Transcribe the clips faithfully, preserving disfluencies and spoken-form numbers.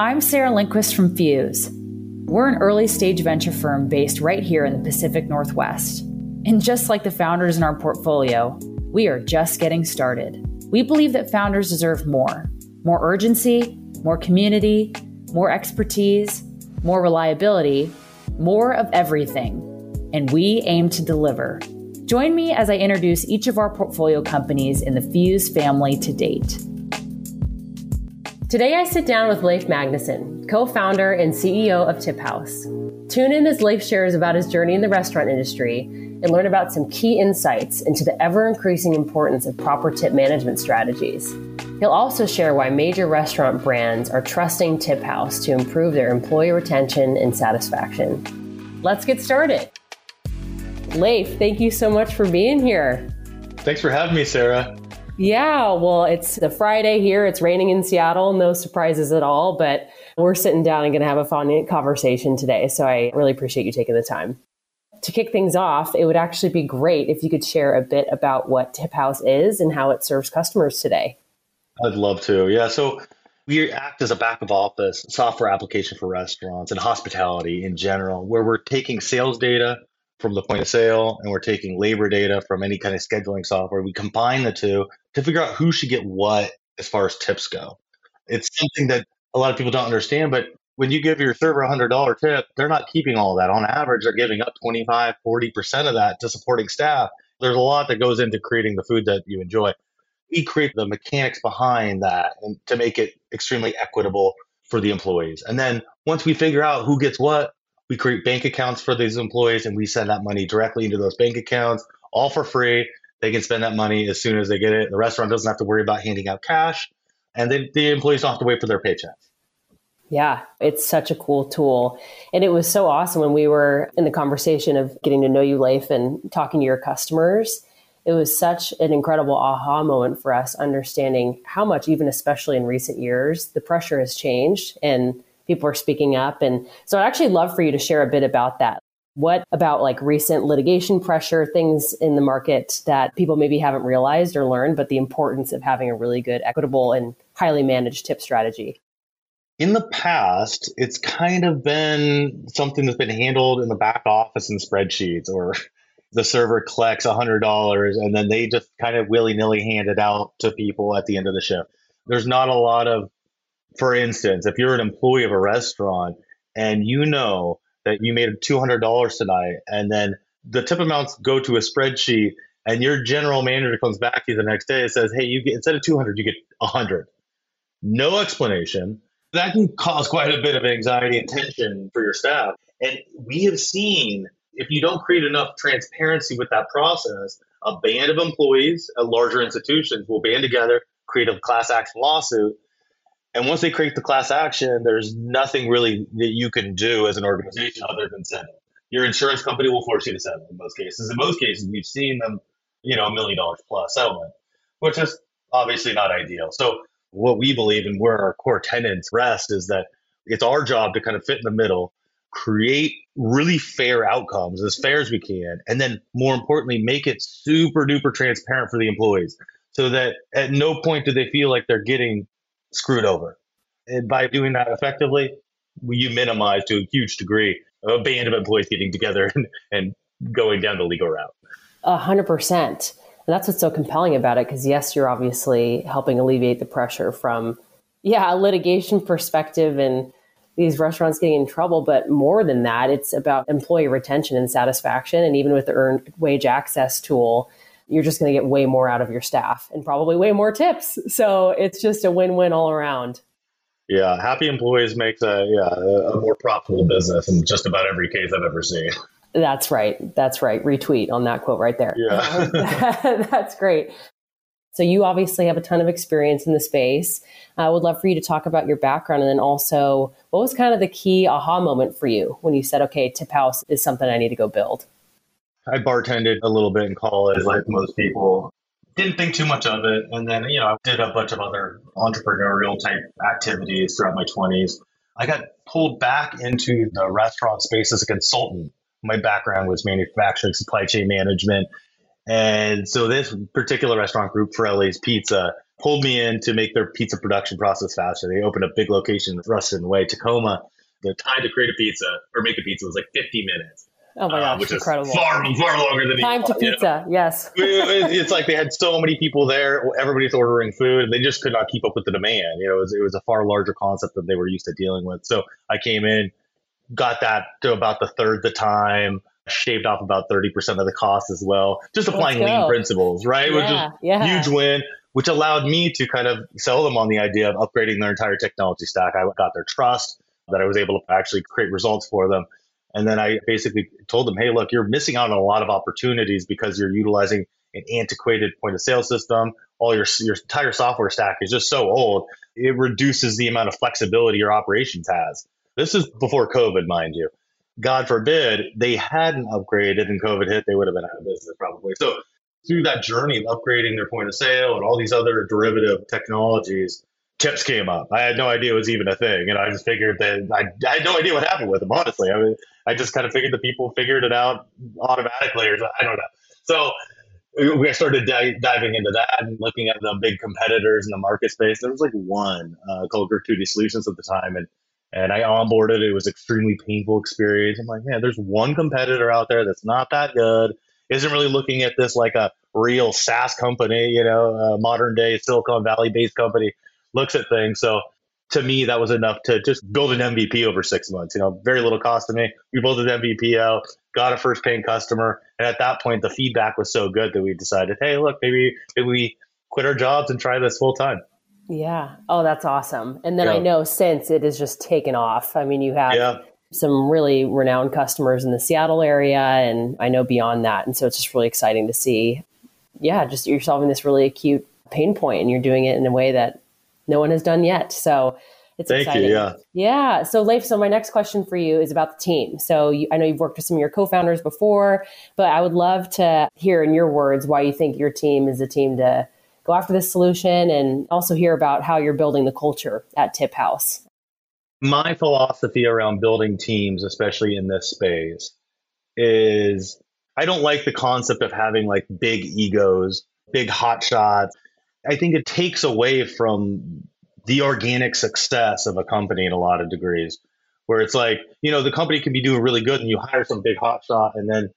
I'm Sarah Lindquist from Fuse. We're an early stage venture firm based right here in the Pacific Northwest. And just like the founders in our portfolio, we are just getting started. We believe that founders deserve more. More urgency, more community, more expertise, more reliability, more of everything. And we aim to deliver. Join me as I introduce each of our portfolio companies in the Fuse family to date. Today I sit down with Leif Magnuson, co-founder and C E O of TipHaus. Tune in as Leif shares about his journey in the restaurant industry and learn about some key insights into the ever-increasing importance of proper tip management strategies. He'll also share why major restaurant brands are trusting TipHaus to improve their employee retention and satisfaction. Let's get started. Leif, thank you so much for being here. Thanks for having me, Sarah. Yeah, well, it's a Friday here. It's raining in Seattle. No surprises at all, but we're sitting down and going to have a fun conversation today. So I really appreciate you taking the time. To kick things off, it would actually be great if you could share a bit about what TipHaus is and how it serves customers today. I'd love to. Yeah, so we act as a back of office software application for restaurants and hospitality in general, where we're taking sales data from the point of sale, and we're taking labor data from any kind of scheduling software. We combine the two to figure out who should get what as far as tips go. It's something that a lot of people don't understand, but when you give your server a one hundred dollars tip, they're not keeping all that. On average, they're giving up twenty-five, forty percent of that to supporting staff. There's a lot that goes into creating the food that you enjoy. We create the mechanics behind that and to make it extremely equitable for the employees. And then once we figure out who gets what, we create bank accounts for these employees and we send that money directly into those bank accounts, all for free. They can spend that money as soon as they get it. The restaurant doesn't have to worry about handing out cash, and then the employees don't have to wait for their paychecks. Yeah, it's such a cool tool. And it was so awesome when we were in the conversation of getting to know you, Leif, and talking to your customers. It was such an incredible aha moment for us, understanding how much, even especially in recent years, the pressure has changed and people are speaking up. And so I'd actually love for you to share a bit about that. What about like recent litigation pressure, things in the market that people maybe haven't realized or learned, but the importance of having a really good, equitable, and highly managed tip strategy? In the past, it's kind of been something that's been handled in the back office in spreadsheets, or the server collects one hundred dollars and then they just kind of willy-nilly hand it out to people at the end of the shift. There's not a lot of For instance, if you're an employee of a restaurant and you know that you made two hundred dollars tonight, and then the tip amounts go to a spreadsheet, and your general manager comes back to you the next day and says, hey, you get, instead of two hundred, you get one hundred. No explanation. That can cause quite a bit of anxiety and tension for your staff. And we have seen, if you don't create enough transparency with that process, a band of employees at larger institutions will band together, create a class action lawsuit. And once they create the class action, there's nothing really that you can do as an organization other than settle. Your insurance company will force you to settle in most cases. In most cases, we've seen them, you know, a million dollars plus settlement, which is obviously not ideal. So what we believe and where our core tenets rest is that it's our job to kind of fit in the middle, create really fair outcomes, as fair as we can, and then more importantly, make it super duper transparent for the employees so that at no point do they feel like they're getting screwed over. And by doing that effectively, you minimize to a huge degree a band of employees getting together and, and going down the legal route. A hundred percent. And that's what's so compelling about it, because yes, you're obviously helping alleviate the pressure from, yeah, a litigation perspective and these restaurants getting in trouble. But more than that, it's about employee retention and satisfaction. And even with the earned wage access tool, you're just going to get way more out of your staff and probably way more tips. So it's just a win-win all around. Yeah. Happy employees makes a, yeah, a more profitable business in just about every case I've ever seen. That's right. That's right. Retweet on that quote right there. Yeah. That's great. So you obviously have a ton of experience in the space. I would love for you to talk about your background, and then also what was kind of the key aha moment for you when you said, okay, TipHaus is something I need to go build? I bartended a little bit in college, like most people. Didn't think too much of it. And then, you know, I did a bunch of other entrepreneurial type activities throughout my twenties. I got pulled back into the restaurant space as a consultant. My background was manufacturing, supply chain management. And so this particular restaurant group, Farelli's Pizza, pulled me in to make their pizza production process faster. They opened a big location, Ruston Way, Tacoma. The time to create a pizza or make a pizza was like fifty minutes. Oh my gosh, uh, which incredible. Is far, far longer than time to pizza, know? Yes. it, it, it's like they had so many people there. Everybody's ordering food. And they just could not keep up with the demand. You know, it was, it was a far larger concept than they were used to dealing with. So I came in, got that to about the third the time, shaved off about thirty percent of the cost as well. Just applying lean principles, right? Yeah, which is yeah. huge win, which allowed me to kind of sell them on the idea of upgrading their entire technology stack. I got their trust that I was able to actually create results for them. And then I basically told them, hey, look, you're missing out on a lot of opportunities because you're utilizing an antiquated point of sale system. All your, your entire software stack is just so old. It reduces the amount of flexibility your operations has. This is before COVID, mind you. God forbid they hadn't upgraded and COVID hit, they would have been out of business probably. So through that journey of upgrading their point of sale and all these other derivative technologies, tips came up. I had no idea it was even a thing. And I just figured that I, I had no idea what happened with them, honestly. I mean, I just kind of figured the people figured it out automatically, or I don't know. So we started di- diving into that and looking at the big competitors in the market space. There was like one uh, called Gratuity Solutions at the time. And and I onboarded. It was an extremely painful experience. I'm like, man, there's one competitor out there that's not that good, isn't really looking at this like a real SaaS company, you know, a modern day Silicon Valley-based company looks at things. So to me, that was enough to just build an M V P over six months, you know, very little cost to me. We built an M V P out, got a first paying customer. And at that point, the feedback was so good that we decided, hey, look, maybe, maybe we quit our jobs and try this full time. Yeah. Oh, that's awesome. And then yeah. I know since it has just taken off. I mean, you have yeah. some really renowned customers in the Seattle area, and I know beyond that. And so it's just really exciting to see. Yeah, just you're solving this really acute pain point, and you're doing it in a way that no one has done yet. So it's Thank exciting. You, yeah. yeah. So Leif, so my next question for you is about the team. So you, I know you've worked with some of your co-founders before, but I would love to hear in your words why you think your team is a team to go after this solution, and also hear about how you're building the culture at TipHaus. My philosophy around building teams, especially in this space, is I don't like the concept of having like big egos, big hotshots. I think it takes away from the organic success of a company in a lot of degrees, where it's like, you know, the company can be doing really good and you hire some big hotshot, and then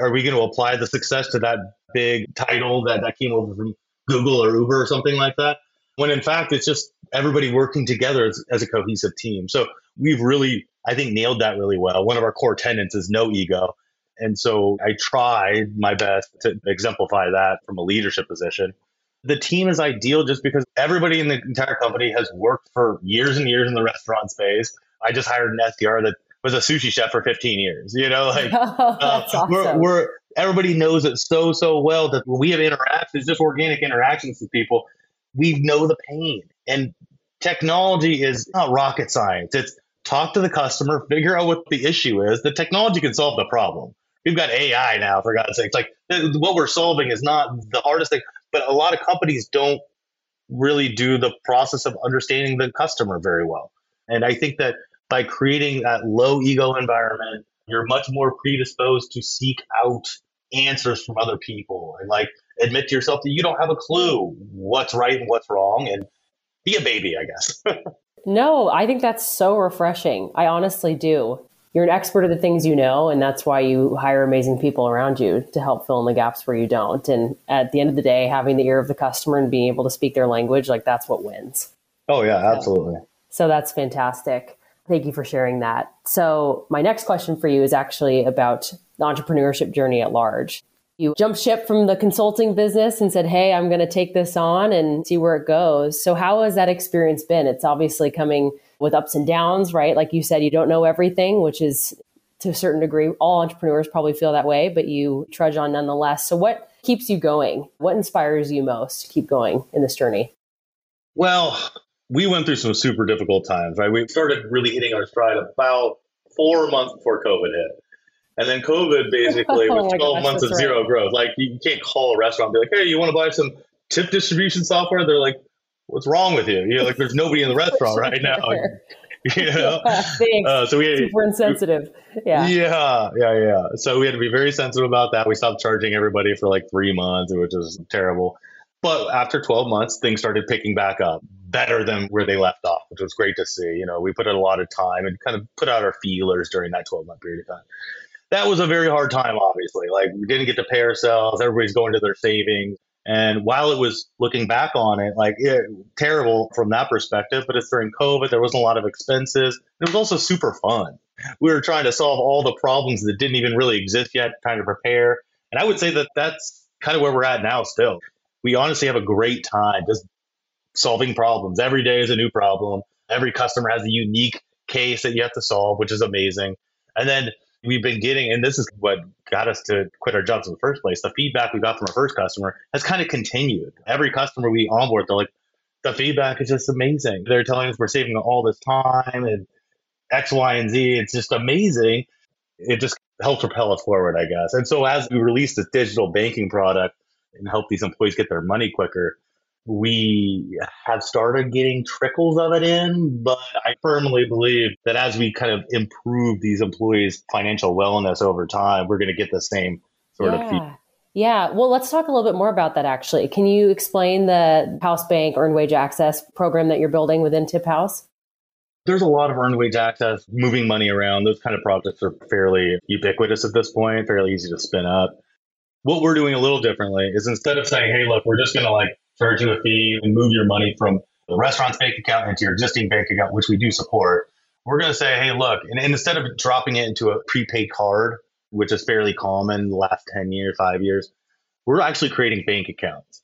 are we going to apply the success to that big title that, that came over from Google or Uber or something like that, when in fact, it's just everybody working together as, as a cohesive team. So we've really, I think, nailed that really well. One of our core tenets is no ego. And so I tried my best to exemplify that from a leadership position. The team is ideal just because everybody in the entire company has worked for years and years in the restaurant space. I just hired an S D R that was a sushi chef for fifteen years, you know, like oh, that's uh, awesome. we're, we're, everybody knows it so, so well that when we have interactions, just organic interactions with people, we know the pain. And technology is not rocket science. It's talk to the customer, figure out what the issue is. The technology can solve the problem. We've got A I now, for God's sake. Like what we're solving is not the hardest thing, but a lot of companies don't really do the process of understanding the customer very well. And I think that by creating that low ego environment, you're much more predisposed to seek out answers from other people, and like admit to yourself that you don't have a clue what's right and what's wrong, and be a baby, I guess. No, I think that's so refreshing. I honestly do. You're an expert at the things you know, and that's why you hire amazing people around you to help fill in the gaps where you don't. And at the end of the day, having the ear of the customer and being able to speak their language, like that's what wins. Oh yeah, absolutely. So, so that's fantastic. Thank you for sharing that. So my next question for you is actually about the entrepreneurship journey at large. You jumped ship from the consulting business and said, hey, I'm going to take this on and see where it goes. So how has that experience been? It's obviously coming with ups and downs, right? Like you said, you don't know everything, which is to a certain degree, all entrepreneurs probably feel that way, but you trudge on nonetheless. So what keeps you going? What inspires you most to keep going in this journey? Well, we went through some super difficult times, right? We started really hitting our stride about four months before COVID hit. And then COVID basically was oh twelve gosh, months of right. zero growth. Like you can't call a restaurant and be like, hey, you want to buy some tip distribution software? They're like, what's wrong with you? You know, like there's nobody in the restaurant right now. You know? Yeah, uh, so we had, super insensitive. Yeah. Yeah. Yeah. Yeah. So we had to be very sensitive about that. We stopped charging everybody for like three months, which was terrible. But after twelve months, things started picking back up better than where they left off, which was great to see. You know, we put in a lot of time and kind of put out our feelers during that twelve month period of time. That was a very hard time, obviously. Like, we didn't get to pay ourselves. Everybody's going to their savings. And while it was, looking back on it, like, it, terrible from that perspective, but it's during COVID, there wasn't a lot of expenses. It was also super fun. We were trying to solve all the problems that didn't even really exist yet, trying to prepare. And I would say that that's kind of where we're at now still. We honestly have a great time just solving problems. Every day is a new problem. Every customer has a unique case that you have to solve, which is amazing. And then we've been getting, and this is what got us to quit our jobs in the first place, the feedback we got from our first customer has kind of continued. Every customer we onboard, they're like, the feedback is just amazing. They're telling us we're saving all this time and X, Y, and Z. It's just amazing. It just helped propel us forward, I guess. And so as we release this digital banking product and help these employees get their money quicker, we have started getting trickles of it in, but I firmly believe that as we kind of improve these employees' financial wellness over time, we're going to get the same sort yeah. of feedback. Yeah. Well, let's talk a little bit more about that, actually. Can you explain the House Bank Earned Wage Access program that you're building within TipHaus? There's a lot of earned wage access, moving money around. Those kind of projects are fairly ubiquitous at this point, fairly easy to spin up. What we're doing a little differently is instead of saying, hey, look, we're just going to like charge you a fee and move your money from the restaurant's bank account into your existing bank account, which we do support, we're going to say, hey, look, and, and instead of dropping it into a prepaid card, which is fairly common the last ten years, five years, we're actually creating bank accounts.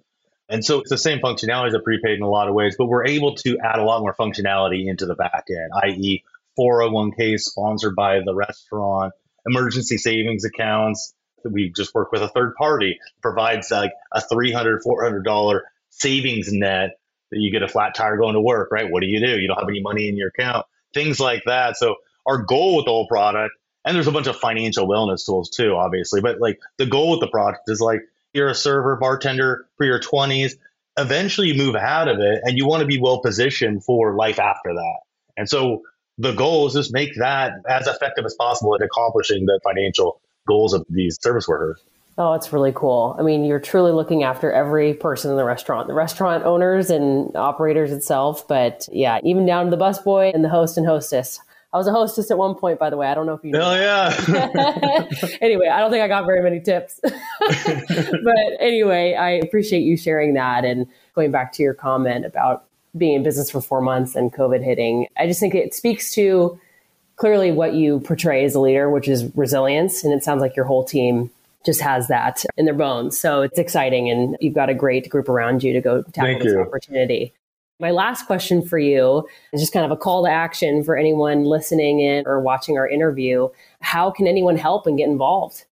And so it's the same functionality as a prepaid in a lot of ways, but we're able to add a lot more functionality into the back end, that is four oh one k sponsored by the restaurant, emergency savings accounts. We just work with a third party, provides like a three hundred dollars, four hundred dollars savings net that you get a flat tire going to work, right? What do you do? You don't have any money in your account, things like that. So our goal with the whole product, and there's a bunch of financial wellness tools too, obviously, but like the goal with the product is like, you're a server, bartender for your twenties, eventually you move out of it and you want to be well positioned for life after that. And so the goal is just make that as effective as possible at accomplishing the financial goals of these service workers. Oh, it's really cool. I mean, you're truly looking after every person in the restaurant, the restaurant owners and operators itself. But yeah, even down to the busboy and the host and hostess. I was a hostess at one point, by the way. I don't know if you know. Hell yeah. Anyway, I don't think I got very many tips. But anyway, I appreciate you sharing that. And going back to your comment about being in business for four months and COVID hitting, I just think it speaks to clearly what you portray as a leader, which is resilience. And it sounds like your whole team just has that in their bones. So it's exciting. And you've got a great group around you to go tackle Thank this you. opportunity. My last question for you is just kind of a call to action for anyone listening in or watching our interview. How can anyone help and get involved?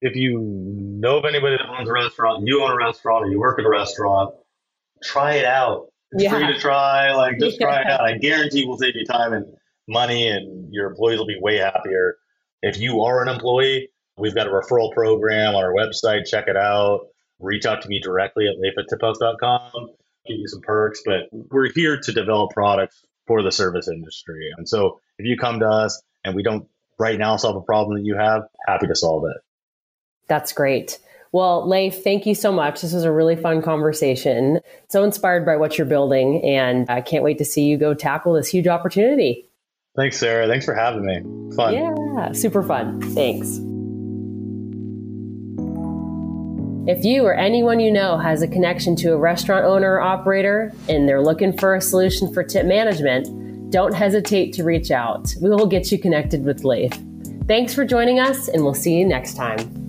If you know of anybody that owns a restaurant, you own a restaurant, or you work at a restaurant, try it out. It's yeah. free to try. Like, just yeah. try it out. I guarantee we'll save you time and money, and your employees will be way happier. If you are an employee, we've got a referral program on our website. Check it out. Reach out to me directly at leif at tiphaus dot com. Give you some perks, but we're here to develop products for the service industry. And so if you come to us and we don't right now solve a problem that you have, happy to solve it. That's great. Well, Leif, thank you so much. This was a really fun conversation. So inspired by what you're building, and I can't wait to see you go tackle this huge opportunity. Thanks, Sarah. Thanks for having me. Fun. Yeah, super fun. Thanks. If you or anyone you know has a connection to a restaurant owner or operator and they're looking for a solution for tip management, don't hesitate to reach out. We will get you connected with Leif. Thanks for joining us, and we'll see you next time.